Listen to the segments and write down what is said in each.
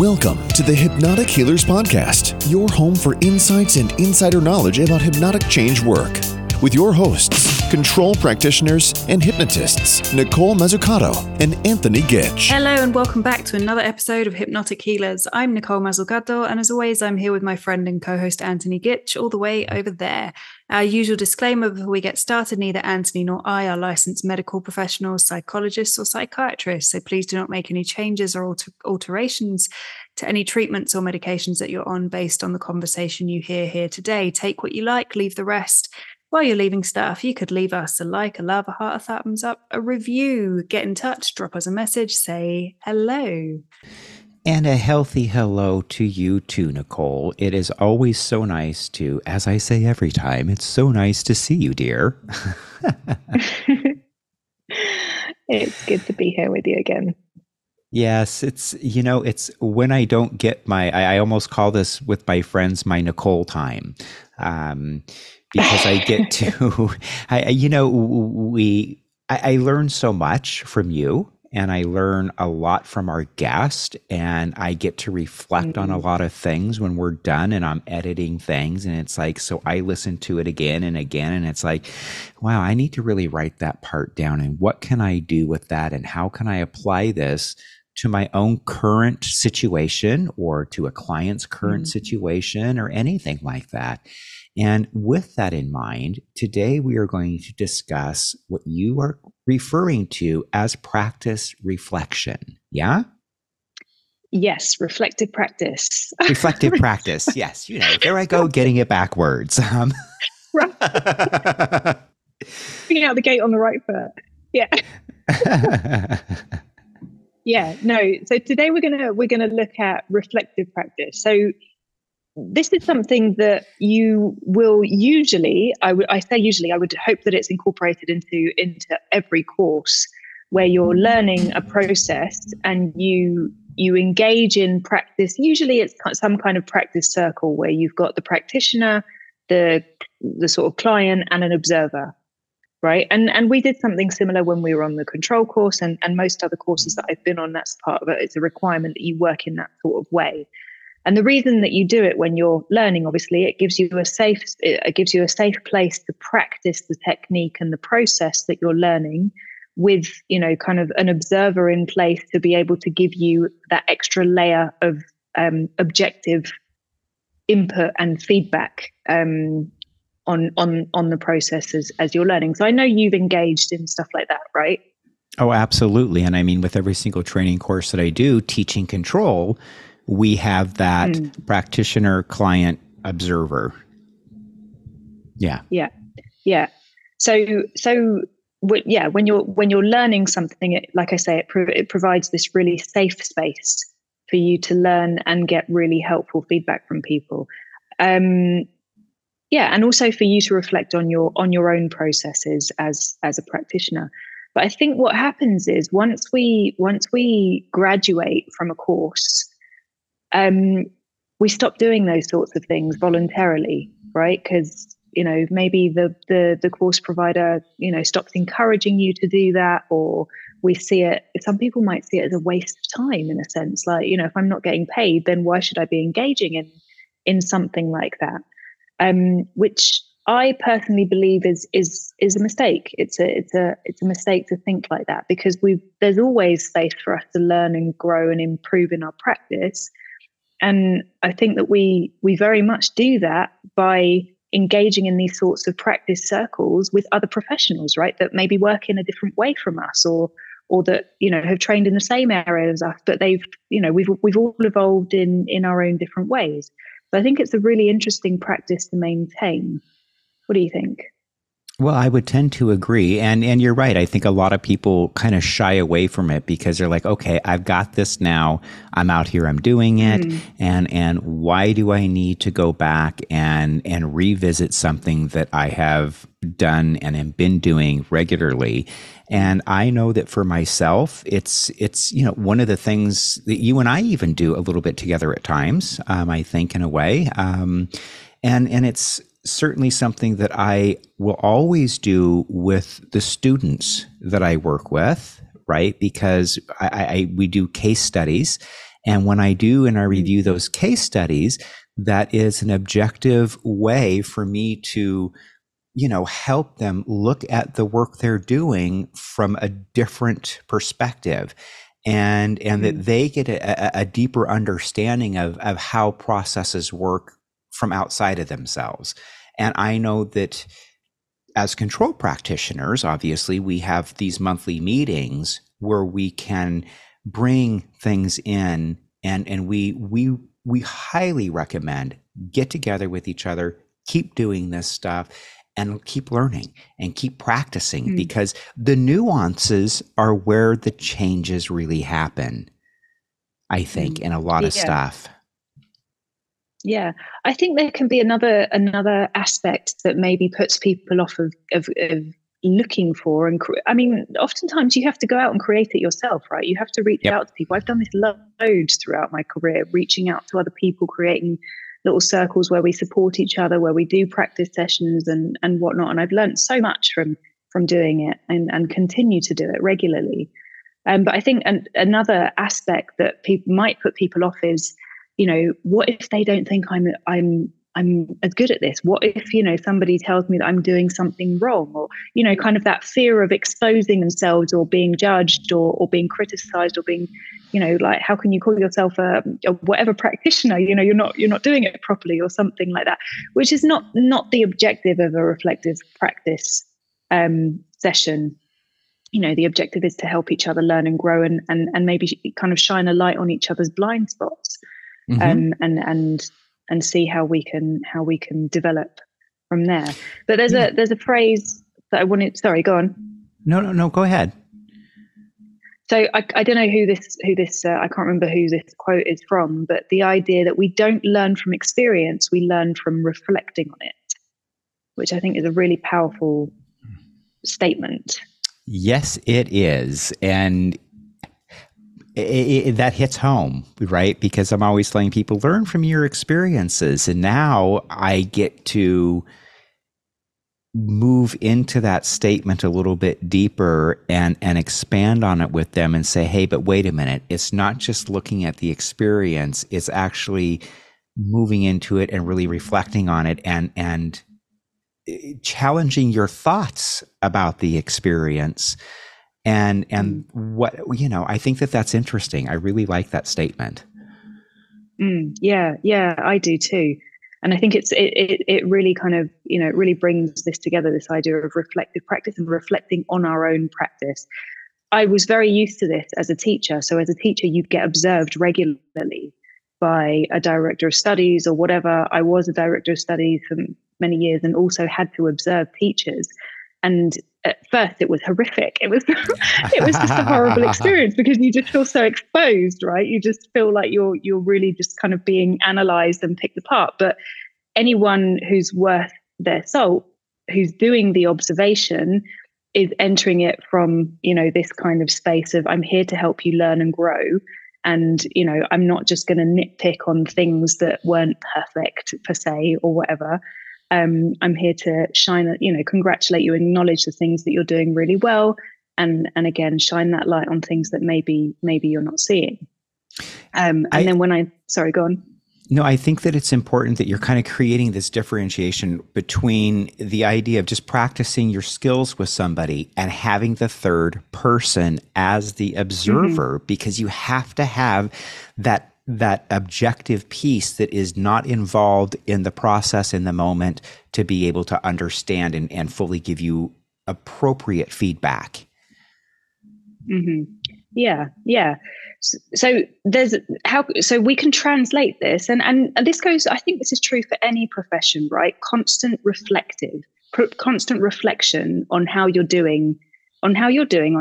Welcome to the Hypnotic Healers Podcast, your home for insights and insider knowledge about hypnotic change work. With your hosts, control practitioners and hypnotists, Nicole Mazzucato and Anthony Gitch. Hello and welcome back to another episode of Hypnotic Healers. I'm Nicole Mazzucato, and as always, I'm here with my friend and co-host Anthony Gitch, all the way over there. Our usual disclaimer before we get started, neither Anthony nor I are licensed medical professionals, psychologists or psychiatrists, so please do not make any changes or alterations to any treatments or medications that you're on based on the conversation you hear here today. Take what you like, leave the rest. While you're leaving stuff, you could leave us a like, a love, a heart, a thumbs up, a review, get in touch, drop us a message, say hello. And a healthy hello to you too, Nicole. It is always so nice to, as I say every time, it's so nice to see you, dear. It's good to be here with you again. Yes, it's when I don't get my, I almost call this with my friends, my Nicole time. Because I get to, I learn so much from you, and I learn a lot from our guest, and I get to reflect on a lot of things when we're done and I'm editing things. And it's like, so I listen to it again and again, and it's like, wow, I need to really write that part down. And what can I do with that? And how can I apply this to my own current situation or to a client's current situation or anything like that? And with that in mind, today we are going to discuss what you are referring to as practice reflection. Yeah? Yes, reflective practice. Reflective practice. Yes. You know, there I go getting it backwards. Right. Getting out the gate on the right foot. Yeah. Yeah. No. So today we're gonna look at reflective practice. So this is something that you will usually, I would hope that it's incorporated into every course where you're learning a process and you engage in practice. Usually it's some kind of practice circle where you've got the practitioner, the sort of client and an observer, right? And we did something similar when we were on the control course and most other courses that I've been on, that's part of it. It's a requirement that you work in that sort of way. And the reason that you do it when you're learning, obviously, it gives you a safe place to practice the technique and the process that you're learning with, kind of an observer in place to be able to give you that extra layer of objective input and feedback on the process as you're learning. So I know you've engaged in stuff like that, right? Oh, absolutely. And I mean, with every single training course that I do, teaching control, we have that practitioner, client, observer. Yeah. Yeah. Yeah. So when you're learning something, it provides this really safe space for you to learn and get really helpful feedback from people. And also for you to reflect on your own processes as a practitioner. But I think what happens is once we graduate from a course, we stop doing those sorts of things voluntarily, right? Because, maybe the course provider, stops encouraging you to do that, or we see it, some people might see it as a waste of time in a sense. Like, if I'm not getting paid, then why should I be engaging in something like that? Which I personally believe is a mistake. It's a mistake to think like that, because there's always space for us to learn and grow and improve in our practice. And I think that we very much do that by engaging in these sorts of practice circles with other professionals, right? That maybe work in a different way from us, or that, have trained in the same area as us, but they've, we've all evolved in our own different ways. So I think it's a really interesting practice to maintain. What do you think? Well, I would tend to agree. And you're right. I think a lot of people kind of shy away from it because they're like, okay, I've got this now. I'm out here, I'm doing it. And why do I need to go back and revisit something that I have done and have been doing regularly? And I know that for myself, it's one of the things that you and I even do a little bit together at times, I think, in a way. And it's certainly something that I will always do with the students that I work with, right? Because we do case studies, And when I do and I review those case studies, that is an objective way for me to, you know, help them look at the work they're doing from a different perspective, and that they get a deeper understanding of how processes work from outside of themselves. And I know that as control practitioners, obviously, we have these monthly meetings where we can bring things in, and we highly recommend get together with each other, keep doing this stuff, and keep learning and keep practicing, because the nuances are where the changes really happen, I think, in a lot of stuff. Yeah, I think there can be another aspect that maybe puts people off of looking for, and I mean, oftentimes you have to go out and create it yourself, right? You have to reach out to people. I've done this load throughout my career, reaching out to other people, creating little circles where we support each other, where we do practice sessions and whatnot. And I've learned so much from doing it and continue to do it regularly. But I think another aspect that might put people off is, you know, what if they don't think I'm as good at this? What if, you know, somebody tells me that I'm doing something wrong? Or, you know, kind of that fear of exposing themselves or being judged or being criticized or being, you know, like, how can you call yourself a whatever practitioner? You know, you're not doing it properly or something like that, which is not the objective of a reflective practice session. You know, the objective is to help each other learn and grow and maybe kind of shine a light on each other's blind spots. And see how we can develop from there. But there's a phrase that I wanted. Sorry, go on. No, go ahead. So I don't know who this I can't remember who this quote is from, but the idea that we don't learn from experience, we learn from reflecting on it, which I think is a really powerful statement. Yes, it is, and that hits home, right? Because I'm always telling people, learn from your experiences. And now I get to move into that statement a little bit deeper and expand on it with them and say, hey, but wait a minute. It's not just looking at the experience. It's actually moving into it and really reflecting on it and challenging your thoughts about the experience. And what, you know, I think that's interesting. I really like that statement. Yeah, I do too. And I think it really kind of, you know, it really brings this together, this idea of reflective practice and reflecting on our own practice. I was very used to this as a teacher. So as a teacher, you'd get observed regularly by a director of studies or whatever. I was a director of studies for many years and also had to observe teachers. And at first it was horrific. It was just a horrible experience because you just feel so exposed, right? You just feel like you're really just kind of being analyzed and picked apart. But anyone who's worth their salt, who's doing the observation, is entering it from, you know, this kind of space of, I'm here to help you learn and grow. And, you know, I'm not just going to nitpick on things that weren't perfect per se or whatever. I'm here to shine, you know, congratulate you, acknowledge the things that you're doing really well. And again, shine that light on things that maybe you're not seeing. Sorry, go on. No, I think that it's important that you're kind of creating this differentiation between the idea of just practicing your skills with somebody and having the third person as the observer, because you have to have that objective piece that is not involved in the process in the moment to be able to understand and fully give you appropriate feedback. Yeah. So so we can translate this and this goes, I think this is true for any profession, right? Constant reflection on how you're doing, on how you're growing,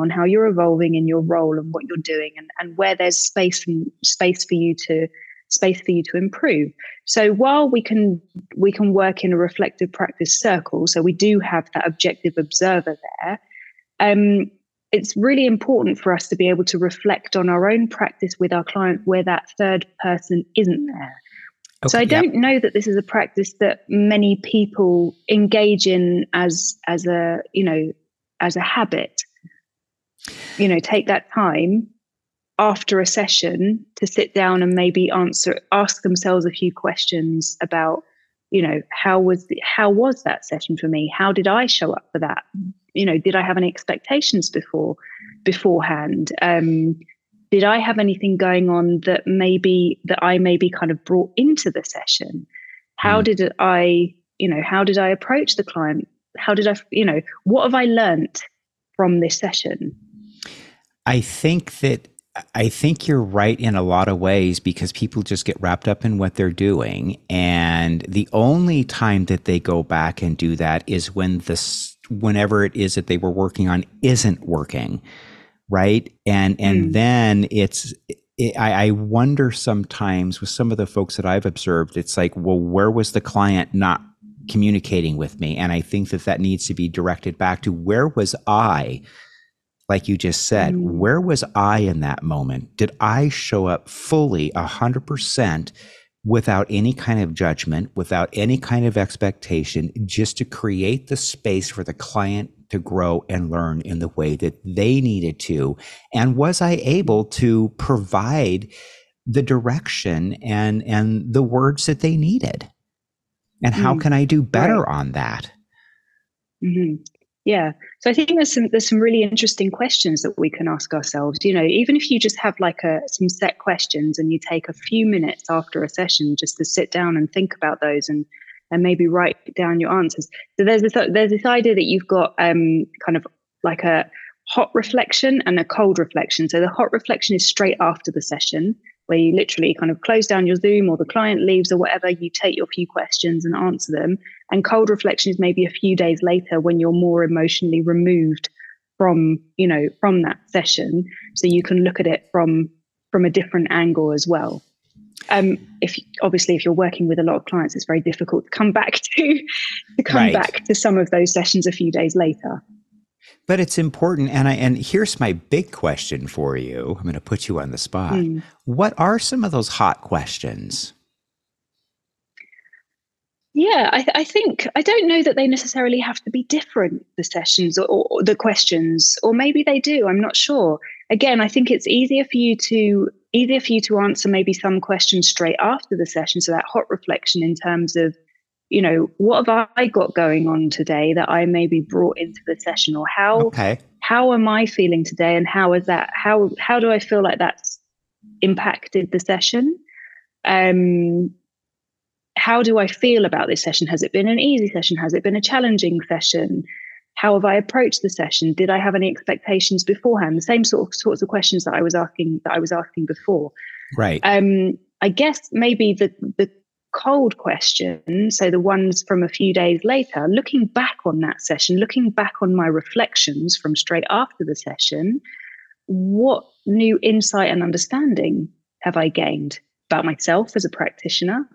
on how you're evolving in your role and what you're doing, and where there's space for you to improve. So while we can work in a reflective practice circle, so we do have that objective observer there, it's really important for us to be able to reflect on our own practice with our client where that third person isn't there. Okay, so I don't know that this is a practice that many people engage in as a habit, you know, take that time. after a session to sit down and maybe ask themselves a few questions about, you know, how was that session for me? How did I show up for that? You know, did I have any expectations beforehand? Did I have anything going on that I maybe kind of brought into the session? How did I approach the client? What have I learnt from this session? I think you're right in a lot of ways, because people just get wrapped up in what they're doing. And the only time that they go back and do that is whenever it is that they were working on isn't working, right? And then I wonder sometimes with some of the folks that I've observed, it's like, well, where was the client not communicating with me? And I think that needs to be directed back to, where was I? Like you just said, where was I in that moment? Did I show up fully 100% without any kind of judgment, without any kind of expectation, just to create the space for the client to grow and learn in the way that they needed to? And was I able to provide the direction and the words that they needed? And how can I do better on that? Mm-hmm. Yeah. So I think there's some really interesting questions that we can ask ourselves. You know, even if you just have like some set questions and you take a few minutes after a session just to sit down and think about those and maybe write down your answers. So there's this idea that you've got kind of like a hot reflection and a cold reflection. So the hot reflection is straight after the session, where you literally kind of close down your Zoom or the client leaves or whatever, you take your few questions and answer them. And cold reflection is maybe a few days later when you're more emotionally removed from that session. So you can look at it from a different angle as well. If you're working with a lot of clients, it's very difficult to come back to some of those sessions a few days later. But it's important, and here's my big question for you. I'm going to put you on the spot. What are some of those hot questions? Yeah, I think, I don't know that they necessarily have to be different, the sessions or the questions, or maybe they do. I'm not sure. Again, I think it's easier for you to answer maybe some questions straight after the session, so that hot reflection in terms of, you know, what have I got going on today that I maybe brought into the session, or how am I feeling today, and how do I feel like that's impacted the session? How do I feel about this session? Has it been an easy session? Has it been a challenging session? How have I approached the session? Did I have any expectations beforehand? The same sorts of questions that I was asking before. Right. I guess maybe the cold question, so the ones from a few days later, looking back on that session, looking back on my reflections from straight after the session, what new insight and understanding have I gained about myself as a practitioner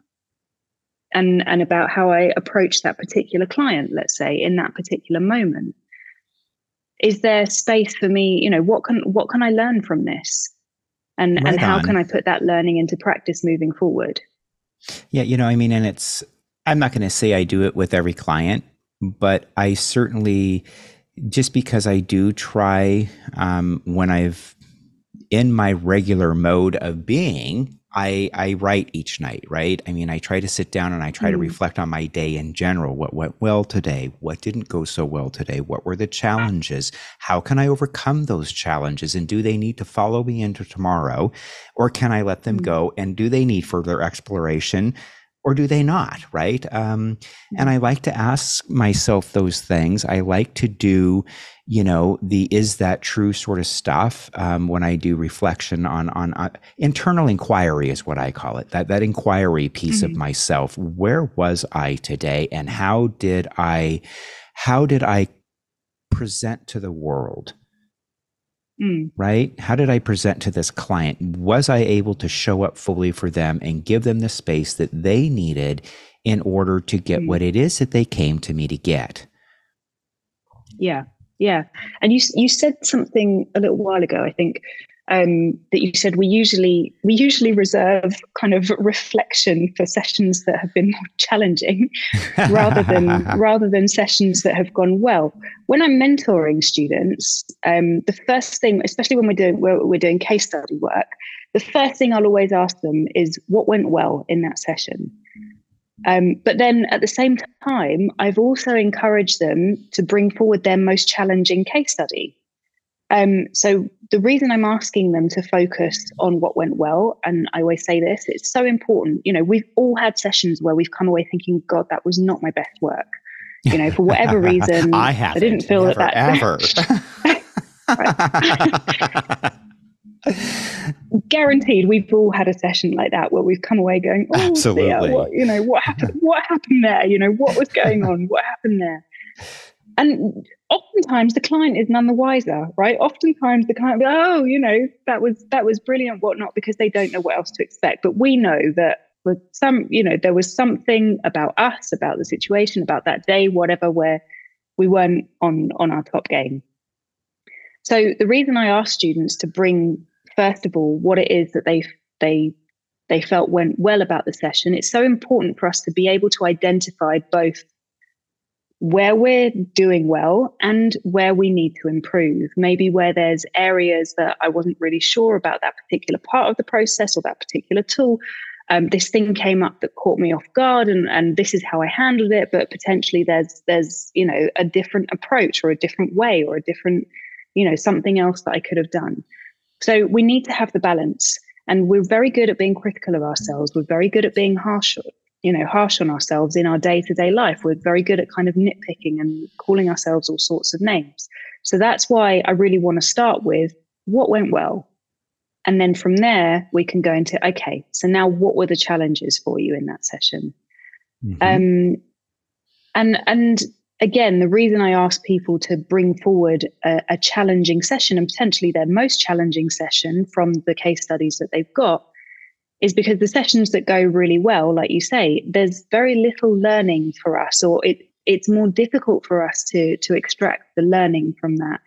and about how I approach that particular client, let's say, in that particular moment? Is there space for me? You know, what can I learn from this? And how can I put that learning into practice moving forward? Yeah, you know, I mean, and I'm not going to say I do it with every client, but I certainly, just because I do try, when I've in my regular mode of being, I write each night, right? I mean, I try to sit down and I try to reflect on my day in general. What went well today? What didn't go so well today? What were the challenges? How can I overcome those challenges? And do they need to follow me into tomorrow? Or can I let them go? And do they need further exploration? Or do they not, right? And I like to ask myself those things. I like to do, you know, the is that true sort of stuff when I do reflection on internal inquiry is what I call it, that inquiry piece of myself. Where was I today, and how did I present to the world? Right? How did I present to this client? Was I able to show up fully for them and give them the space that they needed in order to get what it is that they came to me to get? Yeah. And you said something a little while ago, I think, that you said we usually reserve kind of reflection for sessions that have been more challenging rather than sessions that have gone well. When I'm mentoring students, the first thing, especially when we're doing case study work, the first thing I'll always ask them is what went well in that session. But then at the same time, I've also encouraged them to bring forward their most challenging case study. So the reason I'm asking them to focus on what went well, and I always say this, it's so important. You know, we've all had sessions where we've come away thinking, God, that was not my best work. You know, for whatever reason, I didn't feel that. Guaranteed, we've all had a session like that where we've come away going, oh, absolutely, dear, what happened there? You know, what was going on? What happened there? And oftentimes the client is none the wiser, right? Oftentimes the client will be, oh, you know, that was brilliant, whatnot, because they don't know what else to expect. But we know that with some, you know, there was something about us, about the situation, about that day, whatever, where we weren't on our top game. So the reason I ask students to bring, first of all, what it is that they felt went well about the session, it's so important for us to be able to identify both where we're doing well and where we need to improve. Maybe where there's areas that I wasn't really sure about that particular part of the process or that particular tool. This thing came up that caught me off guard, and this is how I handled it. But potentially there's you know, a different approach or a different way or a different, you know, something else that I could have done. So we need to have the balance, and we're very good at being critical of ourselves. We're very good at being harsh on ourselves in our day-to-day life. We're very good at kind of nitpicking and calling ourselves all sorts of names. So that's why I really want to start with what went well. And then from there, we can go into, okay, so now what were the challenges for you in that session? Mm-hmm. And again, the reason I ask people to bring forward a challenging session, and potentially their most challenging session from the case studies that they've got, is because the sessions that go really well, like you say, there's very little learning for us, or it's more difficult for us to extract the learning from that.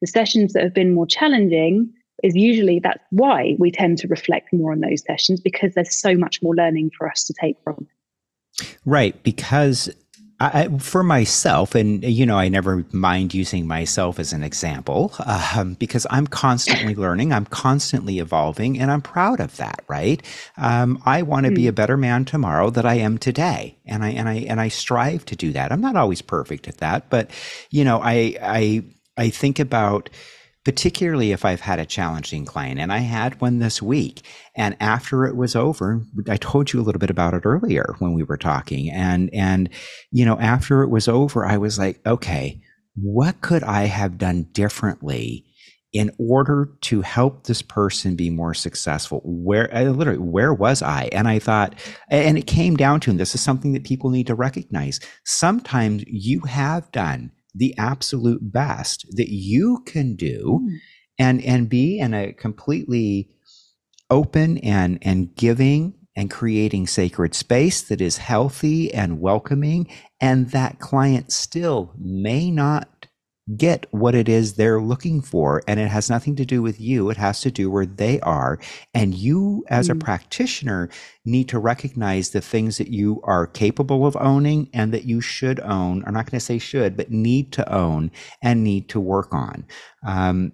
The sessions that have been more challenging is usually, that's why we tend to reflect more on those sessions, because there's so much more learning for us to take from. Right, because for myself, and you know, I never mind using myself as an example, because I'm constantly learning, I'm constantly evolving, and I'm proud of that, right? I want to be a better man tomorrow than I am today, and I strive to do that. I'm not always perfect at that, but you know, I think about, particularly if I've had a challenging client, and I had one this week, and after it was over, I told you a little bit about it earlier when we were talking, and you know, after it was over, I was like, okay, what could I have done differently in order to help this person be more successful? Where was I? And I thought, and it came down to, and this is something that people need to recognize, sometimes you have done the absolute best that you can do, and be in a completely open and giving and creating sacred space that is healthy and welcoming, and that client still may not get what it is they're looking for, and it has nothing to do with you. It has to do where they are, and you as a practitioner need to recognize the things that you are capable of owning and that you should own. I'm not going to say should, but need to own and need to work on,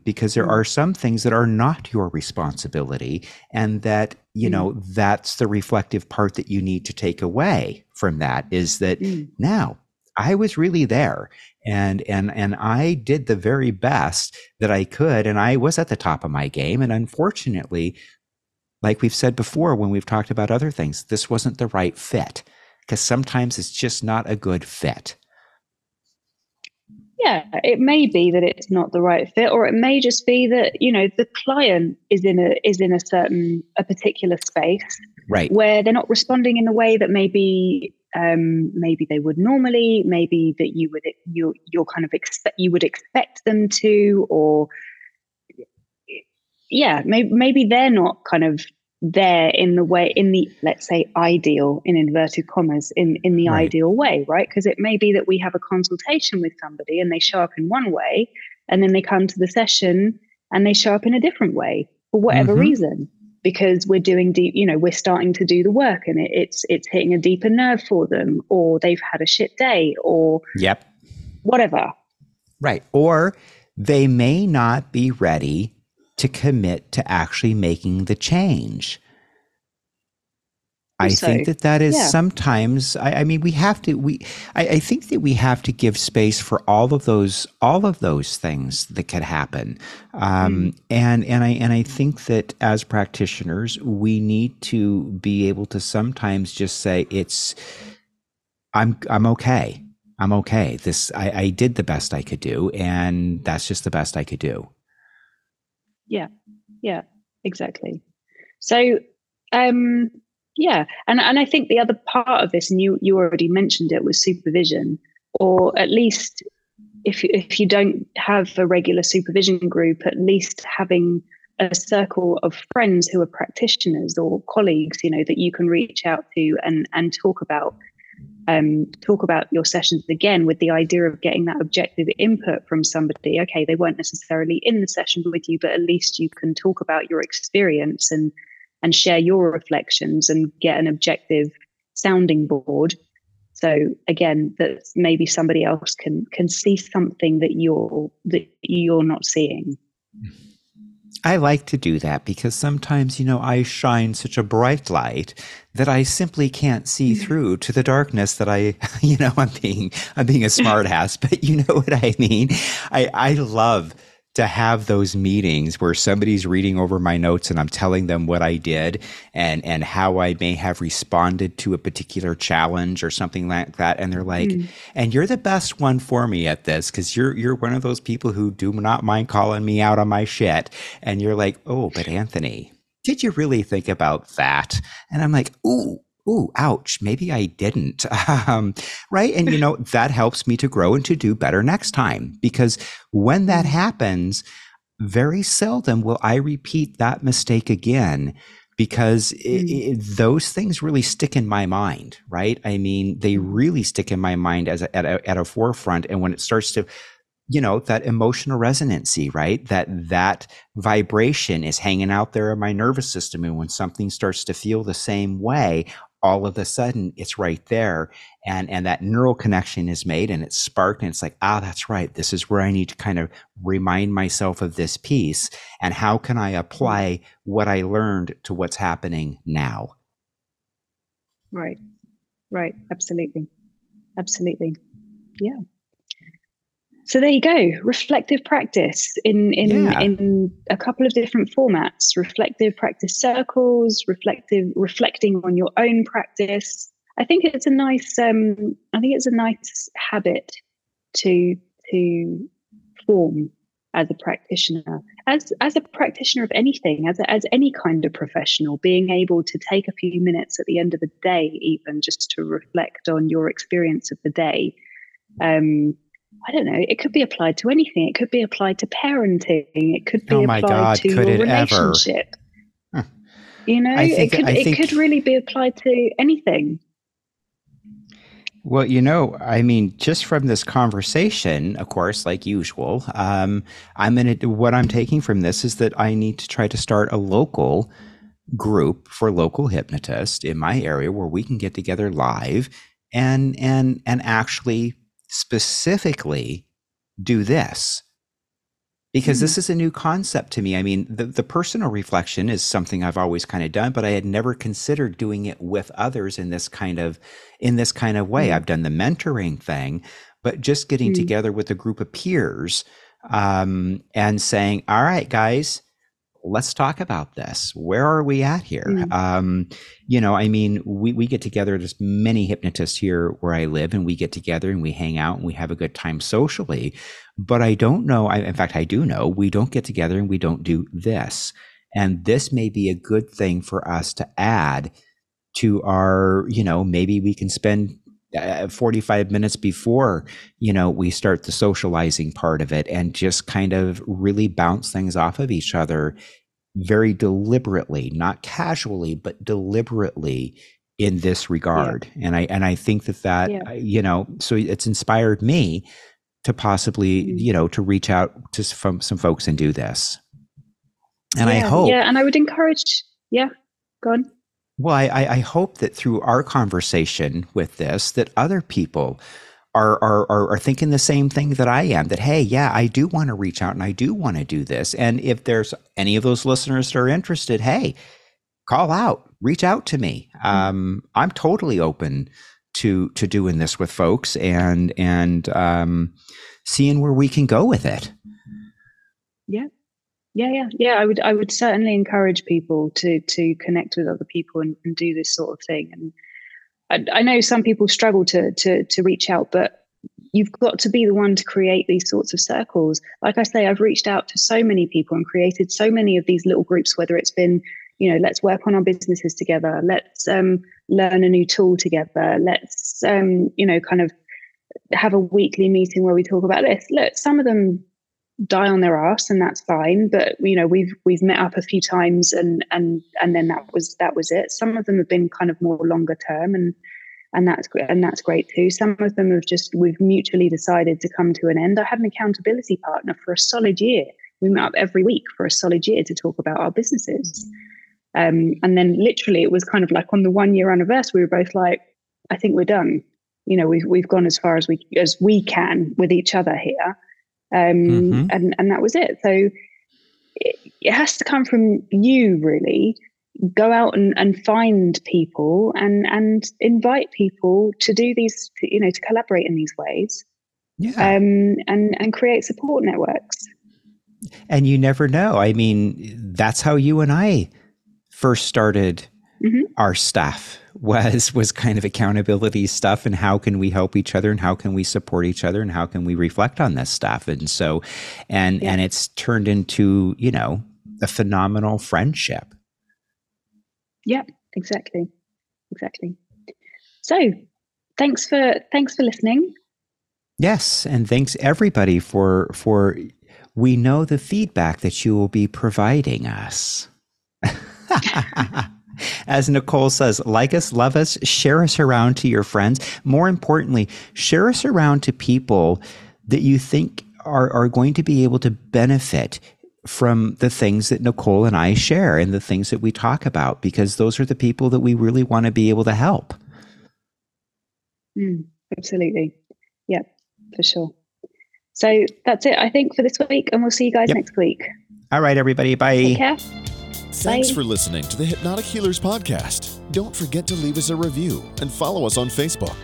because there are some things that are not your responsibility, and that, you know, that's the reflective part that you need to take away from that, is that now I was really there, and I did the very best that I could, and I was at the top of my game. And unfortunately, like we've said before, when we've talked about other things, this wasn't the right fit, because sometimes it's just not a good fit. Yeah, it may be that it's not the right fit, or it may just be that, you know, the client is in a certain, a particular space, right, where they're not responding in a way that maybe they would normally, maybe that you would expect them to, or yeah, maybe they're not kind of there in the way, in the, let's say, ideal, in inverted commas, in the right, ideal way, right? Because it may be that we have a consultation with somebody and they show up in one way, and then they come to the session and they show up in a different way. for whatever reason, because we're doing deep, you know, we're starting to do the work and it's hitting a deeper nerve for them, or they've had a shit day, or whatever. Right. Or they may not be ready to commit to actually making the change. I think that is sometimes, I mean, we have to, I think that we have to give space for all of those things that could happen. And I think that as practitioners, we need to be able to sometimes just say, I'm okay. I did the best I could do, and that's just the best I could do. Yeah, exactly. So, yeah. And I think the other part of this, and you already mentioned it, was supervision, or at least if you don't have a regular supervision group, at least having a circle of friends who are practitioners or colleagues, you know, that you can reach out to and talk about your sessions, again with the idea of getting that objective input from somebody. Okay, they weren't necessarily in the session with you, but at least you can talk about your experience and share your reflections and get an objective sounding board. So again, that maybe somebody else can see something that you're not seeing. I like to do that because sometimes, you know, I shine such a bright light that I simply can't see through to the darkness that I, you know, I'm being a smart ass, but you know what I mean? I love to have those meetings where somebody's reading over my notes and I'm telling them what I did and how I may have responded to a particular challenge or something like that. And they're like, and you're the best one for me at this, because you're one of those people who do not mind calling me out on my shit. And you're like, oh, but Anthony, did you really think about that? And I'm like, ooh, ouch, maybe I didn't, right? And, you know, that helps me to grow and to do better next time, because when that happens, very seldom will I repeat that mistake again, because those things really stick in my mind, right? I mean, they really stick in my mind at a forefront. And when it starts to, you know, that emotional resonancy, right? That vibration is hanging out there in my nervous system. And when something starts to feel the same way, all of a sudden it's right there. And that neural connection is made and it's sparked, and it's like, that's right. This is where I need to kind of remind myself of this piece. And how can I apply what I learned to what's happening now? Right. Absolutely. Yeah. So there you go, reflective practice in a couple of different formats: reflective practice circles, reflecting on your own practice. I think it's a nice, habit to form as a practitioner, as a practitioner of anything, as any kind of professional. Being able to take a few minutes at the end of the day, even just to reflect on your experience of the day. I don't know. It could be applied to anything. It could be applied to parenting. It could be applied to your relationship. Huh. You know, it could really be applied to anything. Well, you know, I mean, just from this conversation, of course, like usual, what I'm taking from this is that I need to try to start a local group for local hypnotists in my area where we can get together live and actually specifically do this, because this is a new concept to me. I mean, the personal reflection is something I've always kind of done, but I had never considered doing it with others in this kind of way. I've done the mentoring thing, but just getting together with a group of peers and saying, all right, guys, let's talk about this. Where are we at here? You know, I mean, we get together, there's many hypnotists here where I live, and we get together and we hang out and we have a good time socially. But I don't know. In fact, I do know we don't get together and we don't do this. And this may be a good thing for us to add to our, you know, maybe we can spend 45 minutes before, you know, we start the socializing part of it, and just kind of really bounce things off of each other very deliberately, not casually, but deliberately in this regard. Yeah. And I think that you know, so it's inspired me to possibly, you know, to reach out to some folks and do this. And I hope. Yeah. And I would encourage. Yeah. Go on. Well, I hope that through our conversation with this, that other people are thinking the same thing that I am, that, hey, yeah, I do want to reach out and I do want to do this. And if there's any of those listeners that are interested, hey, call out, reach out to me. I'm totally open to doing this with folks and seeing where we can go with it. Yeah. Yeah. I would certainly encourage people to connect with other people and do this sort of thing. And I know some people struggle to reach out, but you've got to be the one to create these sorts of circles. Like I say, I've reached out to so many people and created so many of these little groups, whether it's been, let's work on our businesses together. Let's learn a new tool together. Let's, kind of have a weekly meeting where we talk about this. Look, some of them die on their ass and that's fine, but we've met up a few times and then that was it. Some of them have been kind of more longer term and that's great too. Some of them have just, we've mutually decided to come to an end. I had an accountability partner for a solid year. We met up every week for a solid year to talk about our businesses. And then literally it was kind of like on the 1 year anniversary, we were both like, I think we're done. We've gone as far as we can with each other here. Mm-hmm. and that was it. So it has to come from you, really. Go out and find people and invite people to do these, to collaborate in these ways. Yeah. And create support networks. And you never know. I mean, that's how you and I first started our stuff, was kind of accountability stuff, and how can we help each other and how can we support each other and how can we reflect on this stuff. And so, and it's turned into, a phenomenal friendship. Yeah, exactly. Exactly. So thanks for listening. Yes. And thanks everybody for we know the feedback that you will be providing us. As Nicole says, like us, love us, share us around to your friends. More importantly, share us around to people that you think are going to be able to benefit from the things that Nicole and I share and the things that we talk about, because those are the people that we really want to be able to help. Absolutely. Yeah, for sure. So that's it, I think, for this week, and we'll see you guys next week. All right, everybody. Bye. Take care. Thanks for listening to the Hypnotic Healers Podcast. Don't forget to leave us a review and follow us on Facebook.